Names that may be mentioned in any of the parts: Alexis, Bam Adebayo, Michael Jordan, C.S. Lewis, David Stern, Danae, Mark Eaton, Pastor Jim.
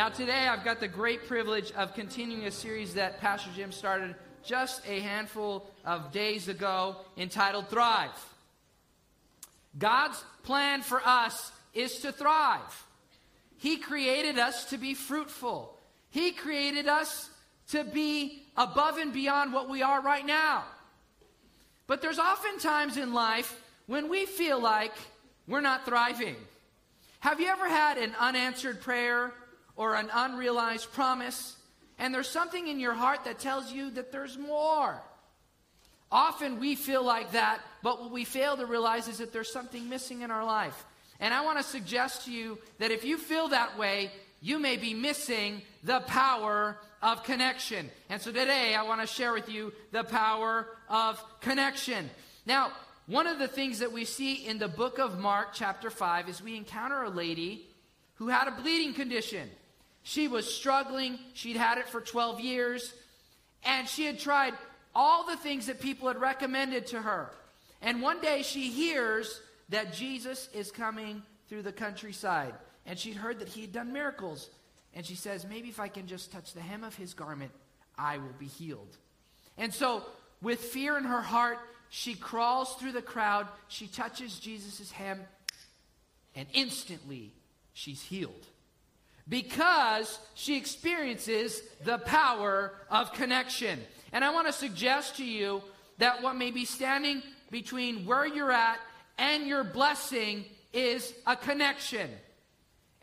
Now today I've got the great privilege of continuing a series that Pastor Jim started just a handful of days ago entitled Thrive. God's plan for us is to thrive. He created us to be fruitful. He created us to be above and beyond what we are right now. But there's often times in life when we feel like we're not thriving. Have you ever had an unanswered prayer or an unrealized promise, and there's something in your heart that tells you that there's more? Often we feel like that, but what we fail to realize is that there's something missing in our life. And I want to suggest to you that if you feel that way, you may be missing the power of connection. And so today I want to share with you the power of connection. Now, one of the things that we see in the book of Mark chapter 5 is we encounter a lady who had a bleeding condition. She was struggling. She'd had it for 12 years. And she had tried all the things that people had recommended to her. And one day she hears that Jesus is coming through the countryside. And she'd heard that he had done miracles. And she says, maybe if I can just touch the hem of his garment, I will be healed. And so with fear in her heart, she crawls through the crowd. She touches Jesus' hem. And instantly she's healed. Because she experiences the power of connection. And I want to suggest to you that what may be standing between where you're at and your blessing is a connection.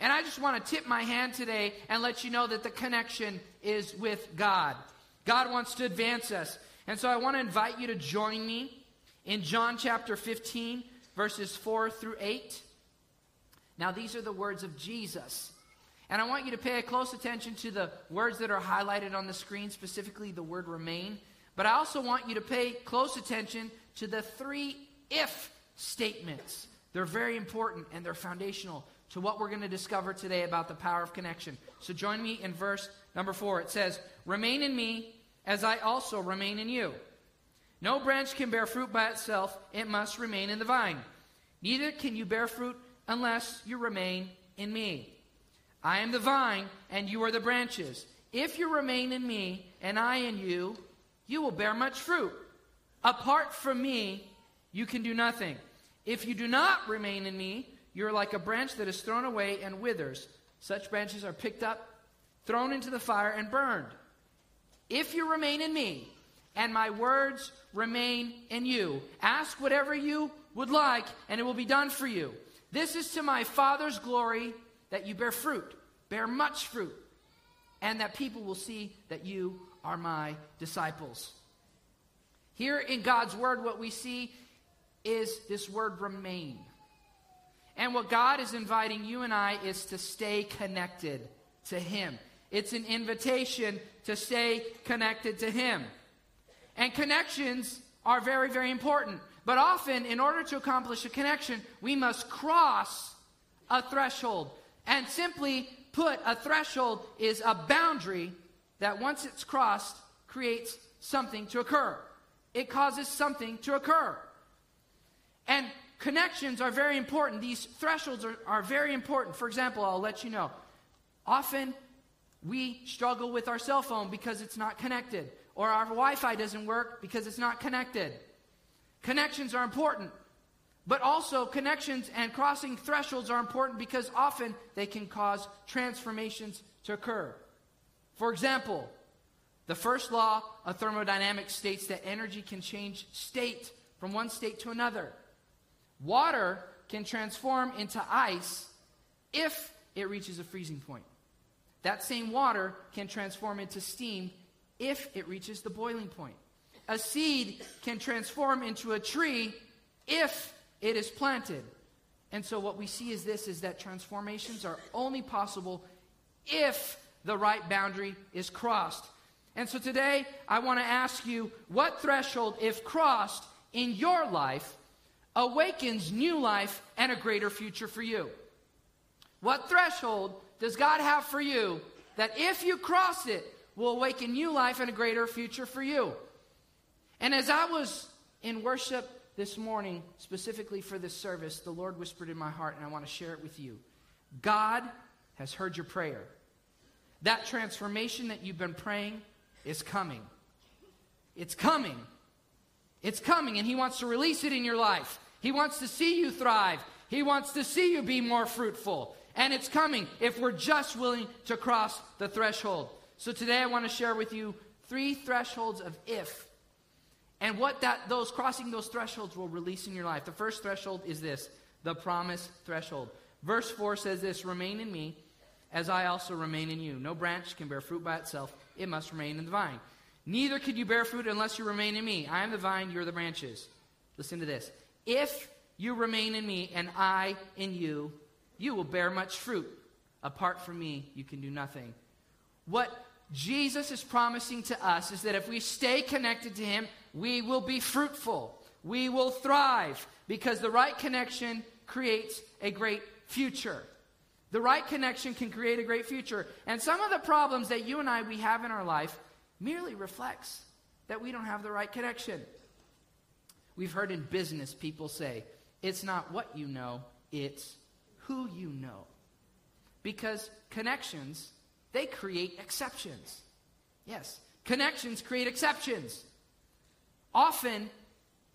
And I just want to tip my hand today and let you know that the connection is with God. God wants to advance us. And so I want to invite you to join me in John chapter 15, verses 4 through 8. Now these are the words of Jesus. And I want you to pay close attention to the words that are highlighted on the screen, specifically the word remain. But I also want you to pay close attention to the three if statements. They're very important and they're foundational to what we're going to discover today about the power of connection. So join me in verse number 4. It says, "Remain in me as I also remain in you. No branch can bear fruit by itself. It must remain in the vine. Neither can you bear fruit unless you remain in me. I am the vine, and you are the branches. If you remain in me, and I in you, you will bear much fruit. Apart from me, you can do nothing. If you do not remain in me, you are like a branch that is thrown away and withers. Such branches are picked up, thrown into the fire, and burned. If you remain in me, and my words remain in you, ask whatever you would like, and it will be done for you. This is to my Father's glory, that you bear fruit, bear much fruit, and that people will see that you are my disciples." Here in God's word, what we see is this word remain. And what God is inviting you and I is to stay connected to him. It's an invitation to stay connected to him. And connections are very, very important. But often, in order to accomplish a connection, we must cross a threshold. And simply put, a threshold is a boundary that once it's crossed, creates something to occur. It causes something to occur. And connections are very important. These thresholds are very important. For example, I'll let you know, often we struggle with our cell phone because it's not connected. Or our Wi-Fi doesn't work because it's not connected. Connections are important. But also connections and crossing thresholds are important because often they can cause transformations to occur. For example, the first law of thermodynamics states that energy can change state from one state to another. Water can transform into ice if it reaches a freezing point. That same water can transform into steam if it reaches the boiling point. A seed can transform into a tree if it is planted. And so what we see is this, is that transformations are only possible if the right boundary is crossed. And so today, I want to ask you, what threshold, if crossed in your life, awakens new life and a greater future for you? What threshold does God have for you that if you cross it, will awaken new life and a greater future for you? And as I was in worship this morning, specifically for this service, the Lord whispered in my heart, and I want to share it with you. God has heard your prayer. That transformation that you've been praying is coming. It's coming. It's coming, and he wants to release it in your life. He wants to see you thrive. He wants to see you be more fruitful. And it's coming if we're just willing to cross the threshold. So today I want to share with you 3 thresholds of if. And what those crossing those thresholds will release in your life. The first threshold is this, the promise threshold. Verse 4 says this, remain in me as I also remain in you. No branch can bear fruit by itself. It must remain in the vine. Neither could you bear fruit unless you remain in me. I am the vine, you are the branches. Listen to this. If you remain in me and I in you, you will bear much fruit. Apart from me, you can do nothing. What Jesus is promising to us is that if we stay connected to him, we will be fruitful. We will thrive because the right connection creates a great future. The right connection can create a great future. And some of the problems that you and we have in our life merely reflects that we don't have the right connection. We've heard in business people say, it's not what you know, it's who you know. Because connections, they create exceptions. Yes, connections create exceptions. Often,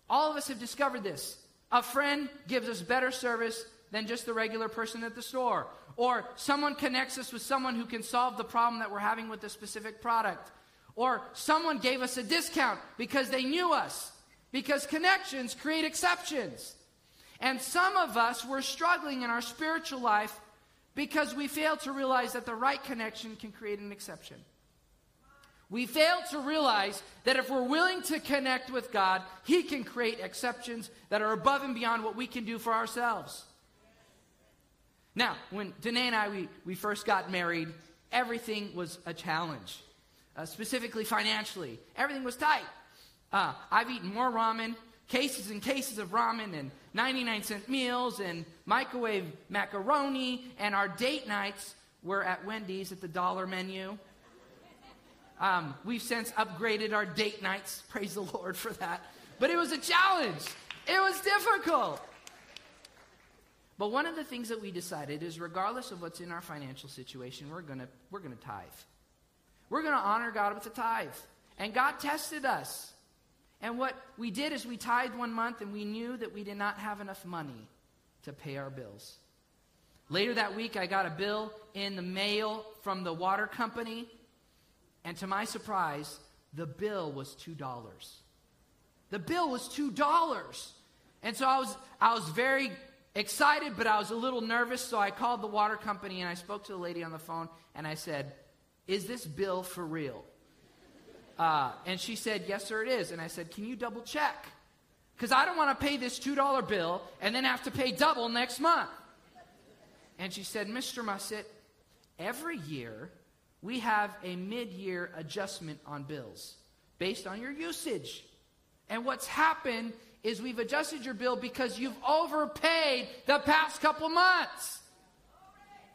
all of us have discovered this. A friend gives us better service than just the regular person at the store. Or someone connects us with someone who can solve the problem that we're having with a specific product. Or someone gave us a discount because they knew us. Because connections create exceptions. And some of us were struggling in our spiritual life because we failed to realize that the right connection can create an exception. We fail to realize that if we're willing to connect with God, he can create exceptions that are above and beyond what we can do for ourselves. Now, when Danae and we first got married, everything was a challenge. Specifically financially. Everything was tight. I've eaten more ramen, cases and cases of ramen, and 99-cent meals, and microwave macaroni, and our date nights were at Wendy's at the dollar menu. We've since upgraded our date nights. Praise the Lord for that. But it was a challenge. It was difficult. But one of the things that we decided is regardless of what's in our financial situation, we're going to tithe. We're going to honor God with the tithe. And God tested us. And what we did is we tithed one month and we knew that we did not have enough money to pay our bills. Later that week, I got a bill in the mail from the water company. And to my surprise, the bill was $2. The bill was $2. And so I was very excited, but I was a little nervous. So I called the water company and I spoke to the lady on the phone and I said, is this bill for real? And she said, yes, sir, it is. And I said, can you double check? Because I don't want to pay this $2 bill and then have to pay double next month. And she said, Mr. Musset, every year we have a mid-year adjustment on bills based on your usage. And what's happened is we've adjusted your bill because you've overpaid the past couple months.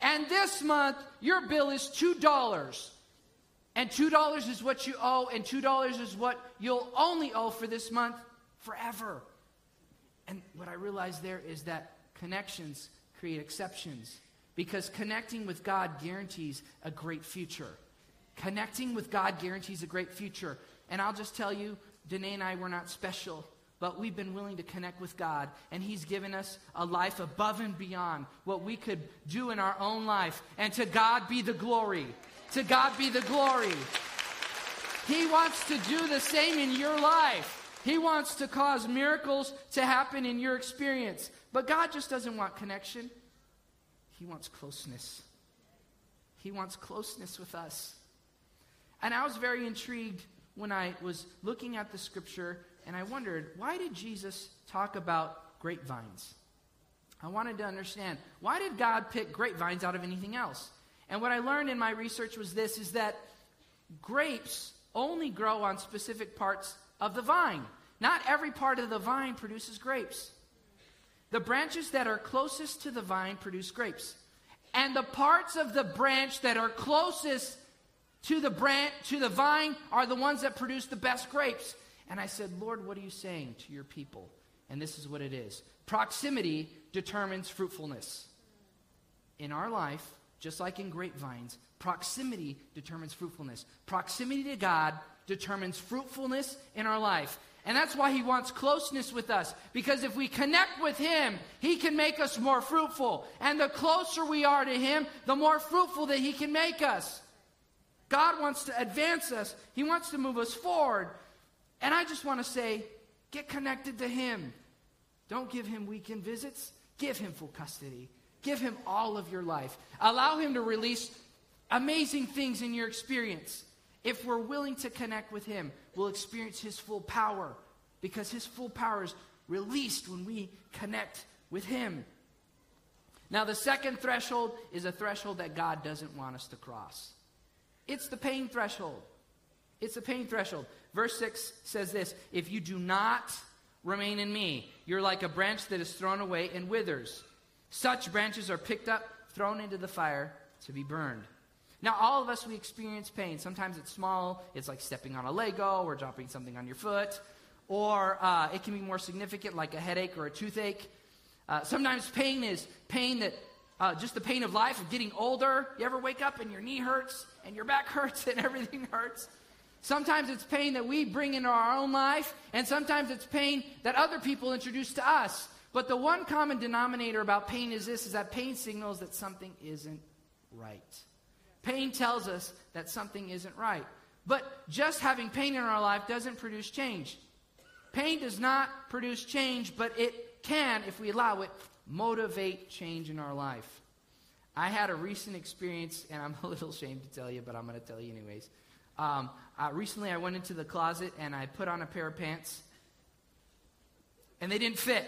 And this month, your bill is $2. And $2 is what you owe, and $2 is what you'll only owe for this month forever. And what I realized there is that connections create exceptions. Because connecting with God guarantees a great future. Connecting with God guarantees a great future. And I'll just tell you, Danae and I were not special. But we've been willing to connect with God, and he's given us a life above and beyond what we could do in our own life. And to God be the glory. To God be the glory. He wants to do the same in your life. He wants to cause miracles to happen in your experience. But God just doesn't want connection. He wants closeness. He wants closeness with us. And I was very intrigued when I was looking at the scripture. And I wondered, why did Jesus talk about grapevines? I wanted to understand, why did God pick grapevines out of anything else? And what I learned in my research was this, is that grapes only grow on specific parts of the vine. Not every part of the vine produces grapes. The branches that are closest to the vine produce grapes. And the parts of the branch that are closest to the vine are the ones that produce the best grapes. And I said, Lord, what are you saying to your people? And this is what it is. Proximity determines fruitfulness. In our life, just like in grapevines, Proximity determines fruitfulness. Proximity to God determines fruitfulness in our life. And that's why he wants closeness with us. Because if we connect with him, he can make us more fruitful. And the closer we are to him, the more fruitful that he can make us. God wants to advance us. He wants to move us forward. And I just want to say, get connected to him. Don't give him weekend visits. Give him full custody. Give him all of your life. Allow him to release amazing things in your experience. If we're willing to connect with him, we'll experience his full power, because his full power is released when we connect with him. Now, the second threshold is a threshold that God doesn't want us to cross. It's the pain threshold. It's the pain threshold. Verse 6 says this: if you do not remain in me, you're like a branch that is thrown away and withers. Such branches are picked up, thrown into the fire to be burned. Now, all of us, we experience pain. Sometimes it's small. It's like stepping on a Lego or dropping something on your foot. Or it can be more significant, like a headache or a toothache. Sometimes pain is pain that, just the pain of life, of getting older. You ever wake up and your knee hurts and your back hurts and everything hurts? Sometimes it's pain that we bring into our own life. And sometimes it's pain that other people introduce to us. But the one common denominator about pain is this, is that pain signals that something isn't right. Pain tells us that something isn't right. But just having pain in our life doesn't produce change. Pain does not produce change, but it can, if we allow it, motivate change in our life. I had a recent experience, and I'm a little ashamed to tell you, but I'm going to tell you anyways. Recently I went into the closet, and I put on a pair of pants, and they didn't fit.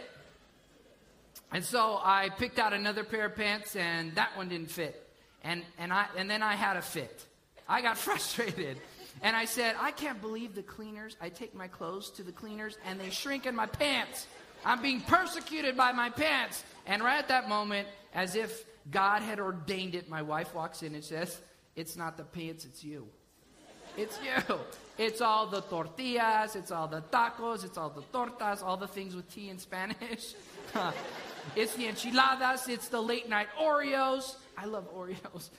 And so I picked out another pair of pants, and that one didn't fit. And then I had a fit. I got frustrated. And I said, I can't believe the cleaners. I take my clothes to the cleaners and they shrink in my pants. I'm being persecuted by my pants. And right at that moment, as if God had ordained it, my wife walks in and says, it's not the pants, it's you. It's you. It's all the tortillas. It's all the tacos. It's all the tortas. All the things with T in Spanish. It's the enchiladas. It's the late night Oreos. I love Oreos.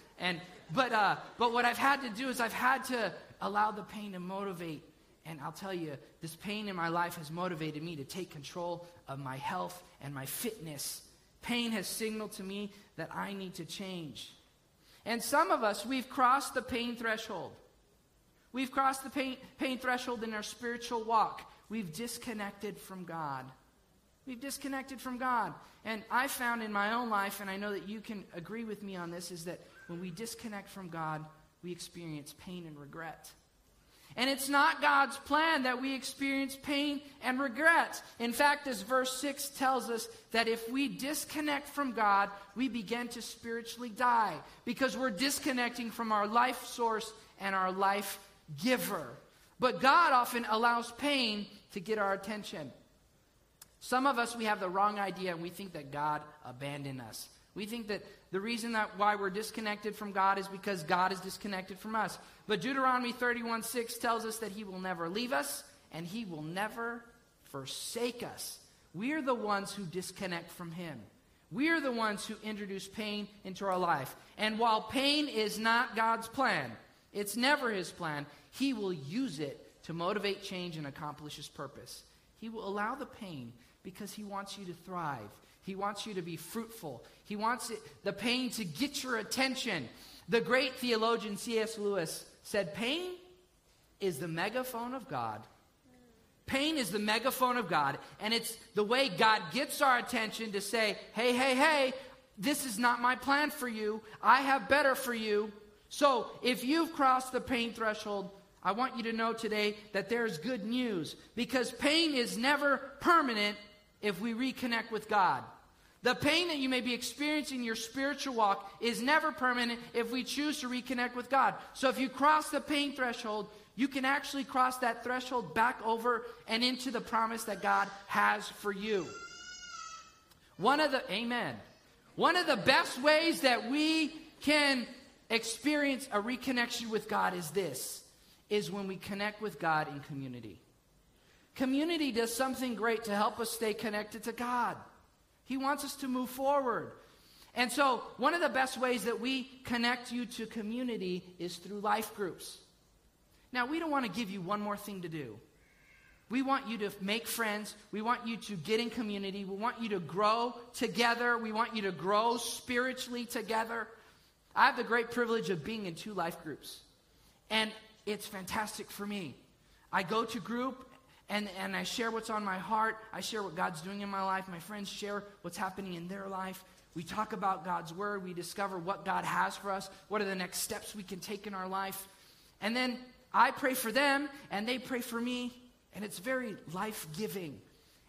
But what I've had to do is I've had to allow the pain to motivate. And I'll tell you, this pain in my life has motivated me to take control of my health and my fitness. Pain has signaled to me that I need to change. And some of us, we've crossed the pain threshold. We've crossed the pain threshold in our spiritual walk. We've disconnected from God. We've disconnected from God. And I found in my own life, and I know that you can agree with me on this, is that when we disconnect from God, we experience pain and regret. And it's not God's plan that we experience pain and regret. In fact, as verse 6 tells us, that if we disconnect from God, we begin to spiritually die, because we're disconnecting from our life source and our life giver. But God often allows pain to get our attention. Some of us, we have the wrong idea, and we think that God abandoned us. We think that the reason that why we're disconnected from God is because God is disconnected from us. But Deuteronomy 31:6 tells us that he will never leave us, and he will never forsake us. We're the ones who disconnect from him. We're the ones who introduce pain into our life. And while pain is not God's plan, it's never his plan, he will use it to motivate change and accomplish his purpose. He will allow the pain because he wants you to thrive. He wants you to be fruitful. He wants the pain to get your attention. The great theologian C.S. Lewis said, pain is the megaphone of God. Pain is the megaphone of God. And it's the way God gets our attention to say, hey, hey, hey, this is not my plan for you. I have better for you. So if you've crossed the pain threshold, I want you to know today that there's good news, because pain is never permanent if we reconnect with God. The pain that you may be experiencing in your spiritual walk is never permanent if we choose to reconnect with God. So if you cross the pain threshold, you can actually cross that threshold back over and into the promise that God has for you. One of the best ways that we can experience a reconnection with God is this, is when we connect with God in community. Community does something great to help us stay connected to God. He wants us to move forward. And so one of the best ways that we connect you to community is through life groups. Now, we don't want to give you one more thing to do. We want you to make friends. We want you to get in community. We want you to grow together. We want you to grow spiritually together. I have the great privilege of being in 2 life groups. And it's fantastic for me. I go to group and I share what's on my heart. I share what God's doing in my life. My friends share what's happening in their life. We talk about God's word. We discover what God has for us. What are the next steps we can take in our life? And then I pray for them and they pray for me. And it's very life-giving.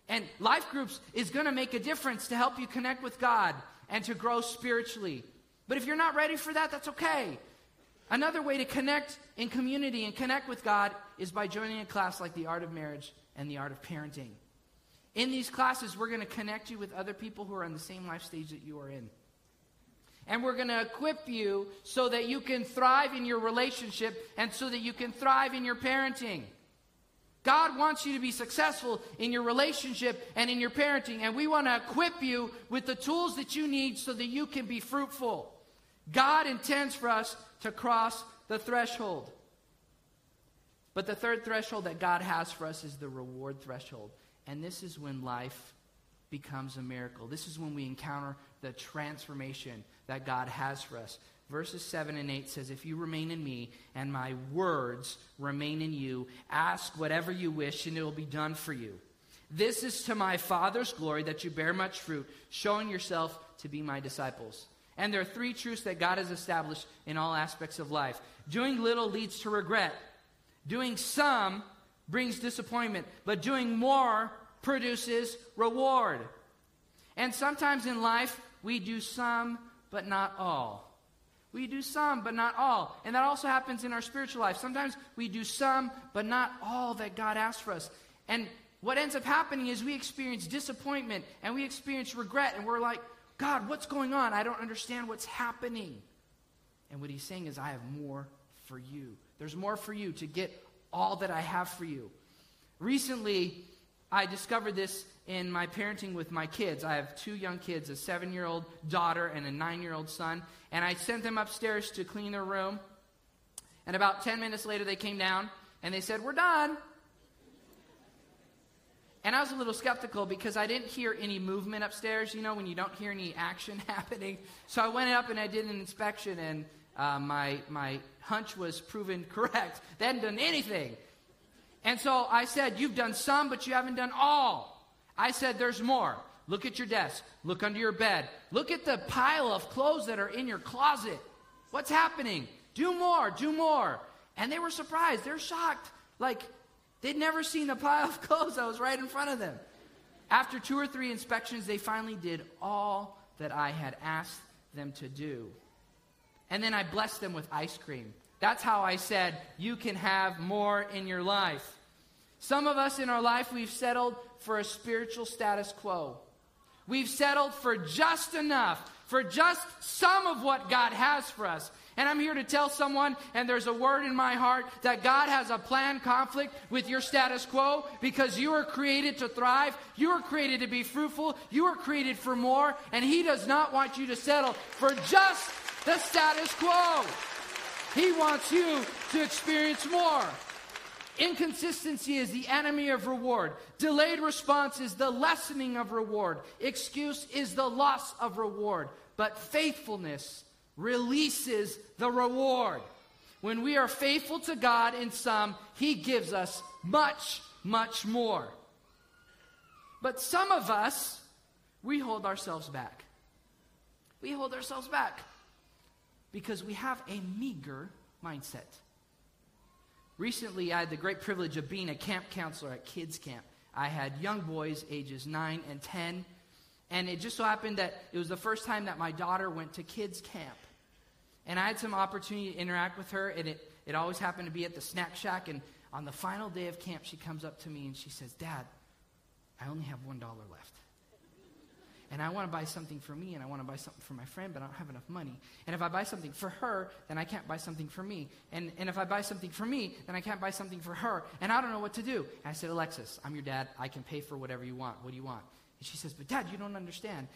And life groups is going to make a difference to help you connect with God and to grow spiritually. But if you're not ready for that, that's okay. Another way to connect in community and connect with God is by joining a class like The Art of Marriage and The Art of Parenting. In these classes, we're going to connect you with other people who are on the same life stage that you are in. And we're going to equip you so that you can thrive in your relationship and so that you can thrive in your parenting. God wants you to be successful in your relationship and in your parenting. And we want to equip you with the tools that you need so that you can be fruitful. God intends for us to cross the threshold. But the third threshold that God has for us is the reward threshold. And this is when life becomes a miracle. This is when we encounter the transformation that God has for us. Verses 7 and 8 says, "If you remain in me and my words remain in you, ask whatever you wish and it will be done for you. This is to my Father's glory that you bear much fruit, showing yourself to be my disciples." And there are 3 truths that God has established in all aspects of life. Doing little leads to regret. Doing some brings disappointment, but doing more produces reward. And sometimes in life, we do some, but not all. We do some, but not all. And that also happens in our spiritual life. Sometimes we do some, but not all that God asks for us. And what ends up happening is we experience disappointment and we experience regret. And we're like, God, what's going on? I don't understand what's happening. And what he's saying is, I have more for you. There's more for you to get all that I have for you. Recently, I discovered this in my parenting with my kids. I have 2 young kids, a 7-year-old daughter and a 9-year-old son. And I sent them upstairs to clean their room. And about 10 minutes later, they came down and they said, "We're done." And I was a little skeptical because I didn't hear any movement upstairs, you know, when you don't hear any action happening. So I went up and I did an inspection, and my hunch was proven correct. They hadn't done anything. And so I said, "You've done some, but you haven't done all." I said, "There's more. Look at your desk. Look under your bed. Look at the pile of clothes that are in your closet. What's happening? Do more. Do more." And they were surprised. They're shocked. Like, they'd never seen the pile of clothes that was right in front of them. After 2 or 3 inspections, they finally did all that I had asked them to do. And then I blessed them with ice cream. That's how I said, you can have more in your life. Some of us in our life, we've settled for a spiritual status quo. We've settled for just enough, for just some of what God has for us. And I'm here to tell someone, and there's a word in my heart, that God has a planned conflict with your status quo, because you were created to thrive, you were created to be fruitful, you were created for more, and he does not want you to settle for just the status quo. He wants you to experience more. Inconsistency is the enemy of reward. Delayed response is the lessening of reward. Excuse is the loss of reward. But faithfulness releases the reward. When we are faithful to God in some, he gives us much, much more. But some of us, we hold ourselves back. We hold ourselves back because we have a meager mindset. Recently, I had the great privilege of being a camp counselor at kids' camp. I had young boys ages 9 and 10, and it just so happened that it was the first time that my daughter went to kids' camp. And I had some opportunity to interact with her, and it always happened to be at the snack shack. And on the final day of camp, she comes up to me and she says, "Dad, I only have $1 left. And I want to buy something for me, and I want to buy something for my friend, but I don't have enough money. And if I buy something for her, then I can't buy something for me. And if I buy something for me, then I can't buy something for her. And I don't know what to do." And I said, "Alexis, I'm your dad. I can pay for whatever you want. What do you want?" And she says, "But Dad, you don't understand.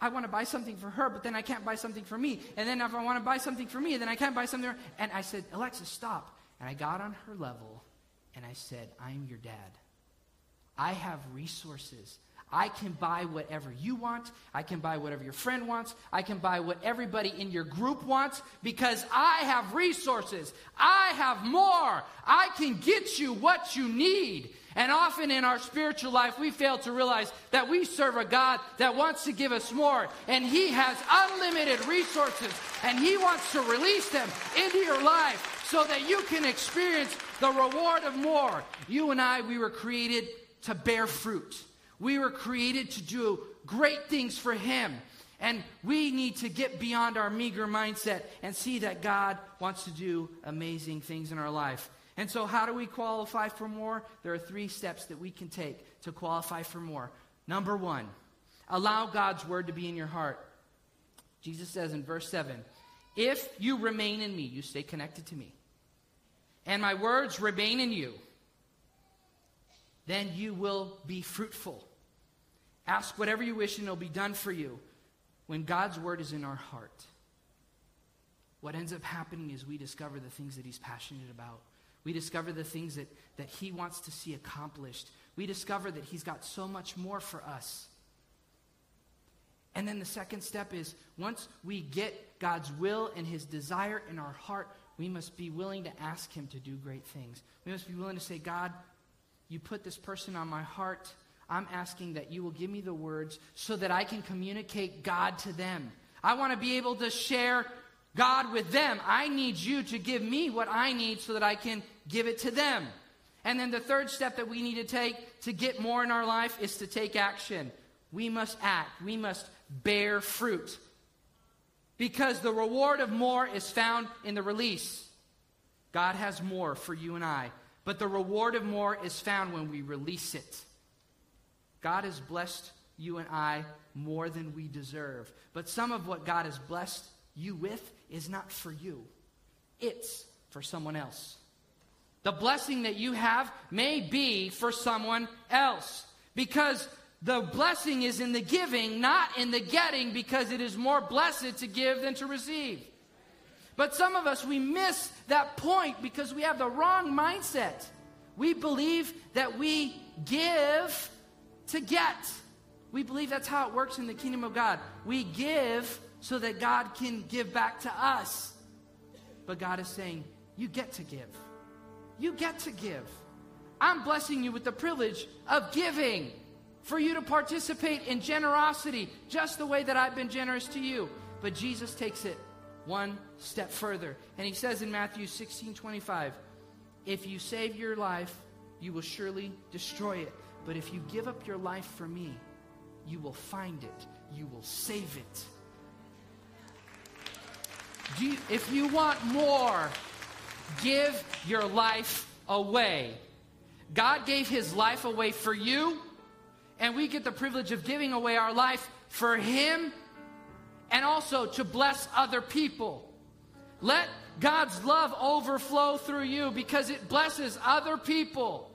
I want to buy something for her, but then I can't buy something for me. And then if I want to buy something for me, then I can't buy something. And I said, Alexis, stop. And I got on her level and I said, I'm your dad. I have resources. I can buy whatever you want. I can buy whatever your friend wants. I can buy what everybody in your group wants because I have resources. I have more. I can get you what you need. And often in our spiritual life, we fail to realize that we serve a God that wants to give us more. And He has unlimited resources. And He wants to release them into your life so that you can experience the reward of more. You and I, we were created to bear fruit. We were created to do great things for Him. And we need to get beyond our meager mindset and see that God wants to do amazing things in our life. And so how do we qualify for more? There are 3 steps that we can take to qualify for more. Number 1, allow God's word to be in your heart. Jesus says in verse 7, if you remain in me, you stay connected to me, and my words remain in you, then you will be fruitful. Ask whatever you wish and it will be done for you. When God's word is in our heart, what ends up happening is we discover the things that He's passionate about. We discover the things that He wants to see accomplished. We discover that He's got so much more for us. And then the second step is, once we get God's will and His desire in our heart, we must be willing to ask Him to do great things. We must be willing to say, God, you put this person on my heart. I'm asking that you will give me the words so that I can communicate God to them. I want to be able to share God with them. I need you to give me what I need so that I can give it to them. And then the third step that we need to take to get more in our life is to take action. We must act. We must bear fruit. Because the reward of more is found in the release. God has more for you and I. But the reward of more is found when we release it. God has blessed you and I more than we deserve. But some of what God has blessed you with is not for you. It's for someone else. The blessing that you have may be for someone else, because the blessing is in the giving, not in the getting, because it is more blessed to give than to receive. But some of us, we miss that point because we have the wrong mindset. We believe that we give to get. We believe that's how it works in the kingdom of God. We give so that God can give back to us. But God is saying, you get to give. You get to give. I'm blessing you with the privilege of giving, for you to participate in generosity just the way that I've been generous to you. But Jesus takes it one step further. And He says in Matthew 16:25, if you save your life, you will surely destroy it. But if you give up your life for me, you will find it. You will save it. If you want more, give your life away. God gave His life away for you, and we get the privilege of giving away our life for Him and also to bless other people. Let God's love overflow through you because it blesses other people.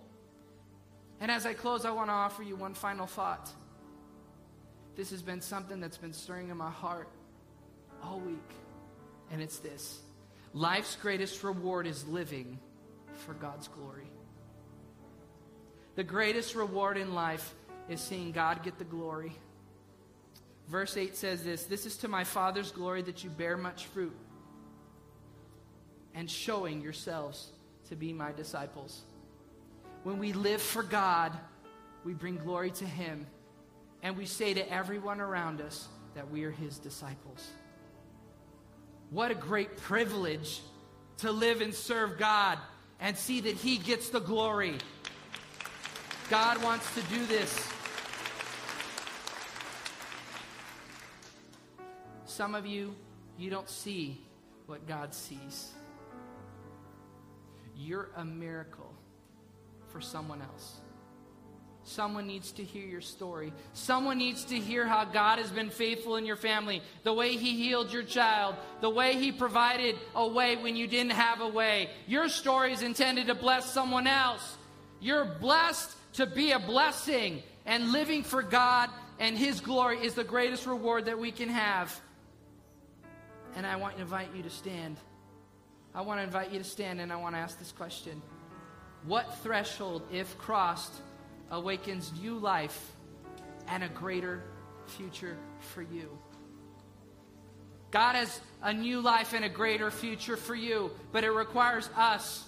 And as I close, I want to offer you one final thought. This has been something that's been stirring in my heart all week. And it's this: life's greatest reward is living for God's glory. The greatest reward in life is seeing God get the glory. Verse 8 says this: this is to my Father's glory that you bear much fruit and showing yourselves to be my disciples. When we live for God, we bring glory to Him, and we say to everyone around us that we are His disciples. What a great privilege to live and serve God and see that He gets the glory. God wants to do this. Some of you, you don't see what God sees. You're a miracle for someone else. Someone needs to hear your story. Someone needs to hear how God has been faithful in your family, the way He healed your child, the way He provided a way when you didn't have a way. Your story is intended to bless someone else. You're blessed to be a blessing, and living for God and His glory is the greatest reward that we can have. And I want to invite you to stand. I want to invite you to stand, and I want to ask this question. What threshold, if crossed, awakens new life and a greater future for you? God has a new life and a greater future for you, but it requires us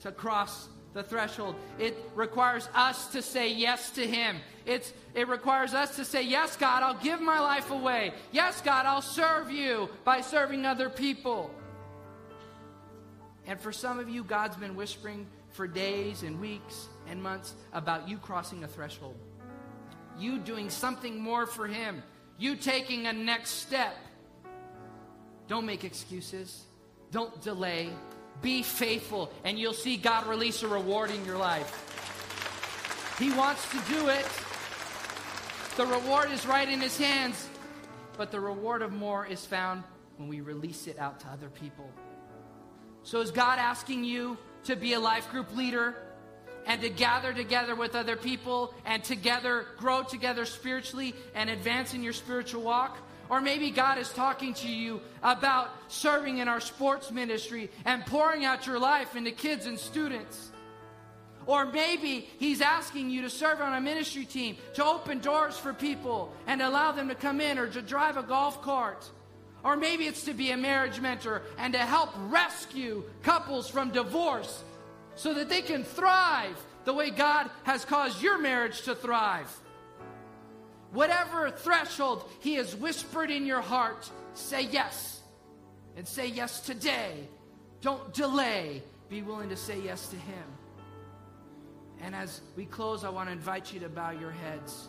to cross the threshold. It requires us to say yes to Him. It requires us to say, yes, God, I'll give my life away. Yes, God, I'll serve you by serving other people. And for some of you, God's been whispering for days and weeks and months about you crossing a threshold. You doing something more for Him. You taking a next step. Don't make excuses. Don't delay. Be faithful, and you'll see God release a reward in your life. He wants to do it. The reward is right in His hands, but the reward of more is found when we release it out to other people. So is God asking you to be a life group leader and to gather together with other people and together grow together spiritually and advance in your spiritual walk? Or maybe God is talking to you about serving in our sports ministry and pouring out your life into kids and students. Or maybe He's asking you to serve on a ministry team, to open doors for people and allow them to come in, or to drive a golf cart. Or maybe it's to be a marriage mentor and to help rescue couples from divorce so that they can thrive the way God has caused your marriage to thrive. Whatever threshold He has whispered in your heart, say yes. And say yes today. Don't delay. Be willing to say yes to Him. And as we close, I want to invite you to bow your heads.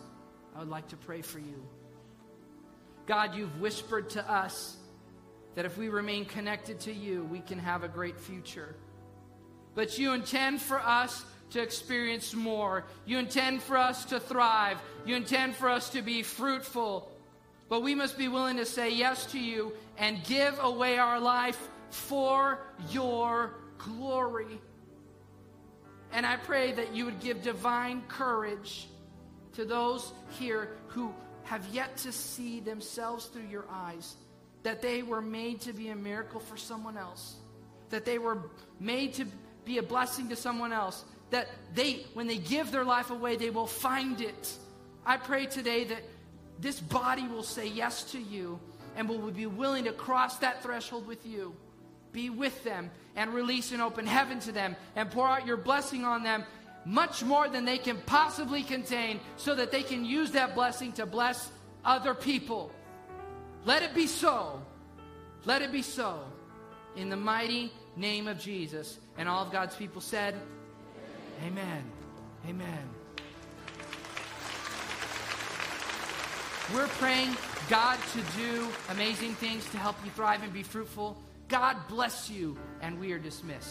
I would like to pray for you. God, You've whispered to us that if we remain connected to You, we can have a great future. But You intend for us to experience more. You intend for us to thrive. You intend for us to be fruitful. But we must be willing to say yes to You and give away our life for Your glory. And I pray that You would give divine courage to those here who have yet to see themselves through Your eyes, that they were made to be a miracle for someone else, that they were made to be a blessing to someone else, that they, when they give their life away, they will find it. I pray today that this body will say yes to You and will be willing to cross that threshold with You. Be with them and release an open heaven to them and pour out Your blessing on them, much more than they can possibly contain, so that they can use that blessing to bless other people. Let it be so. Let it be so. In the mighty name of Jesus. And all of God's people said, amen. Amen. We're praying God to do amazing things to help you thrive and be fruitful. God bless you, and we are dismissed.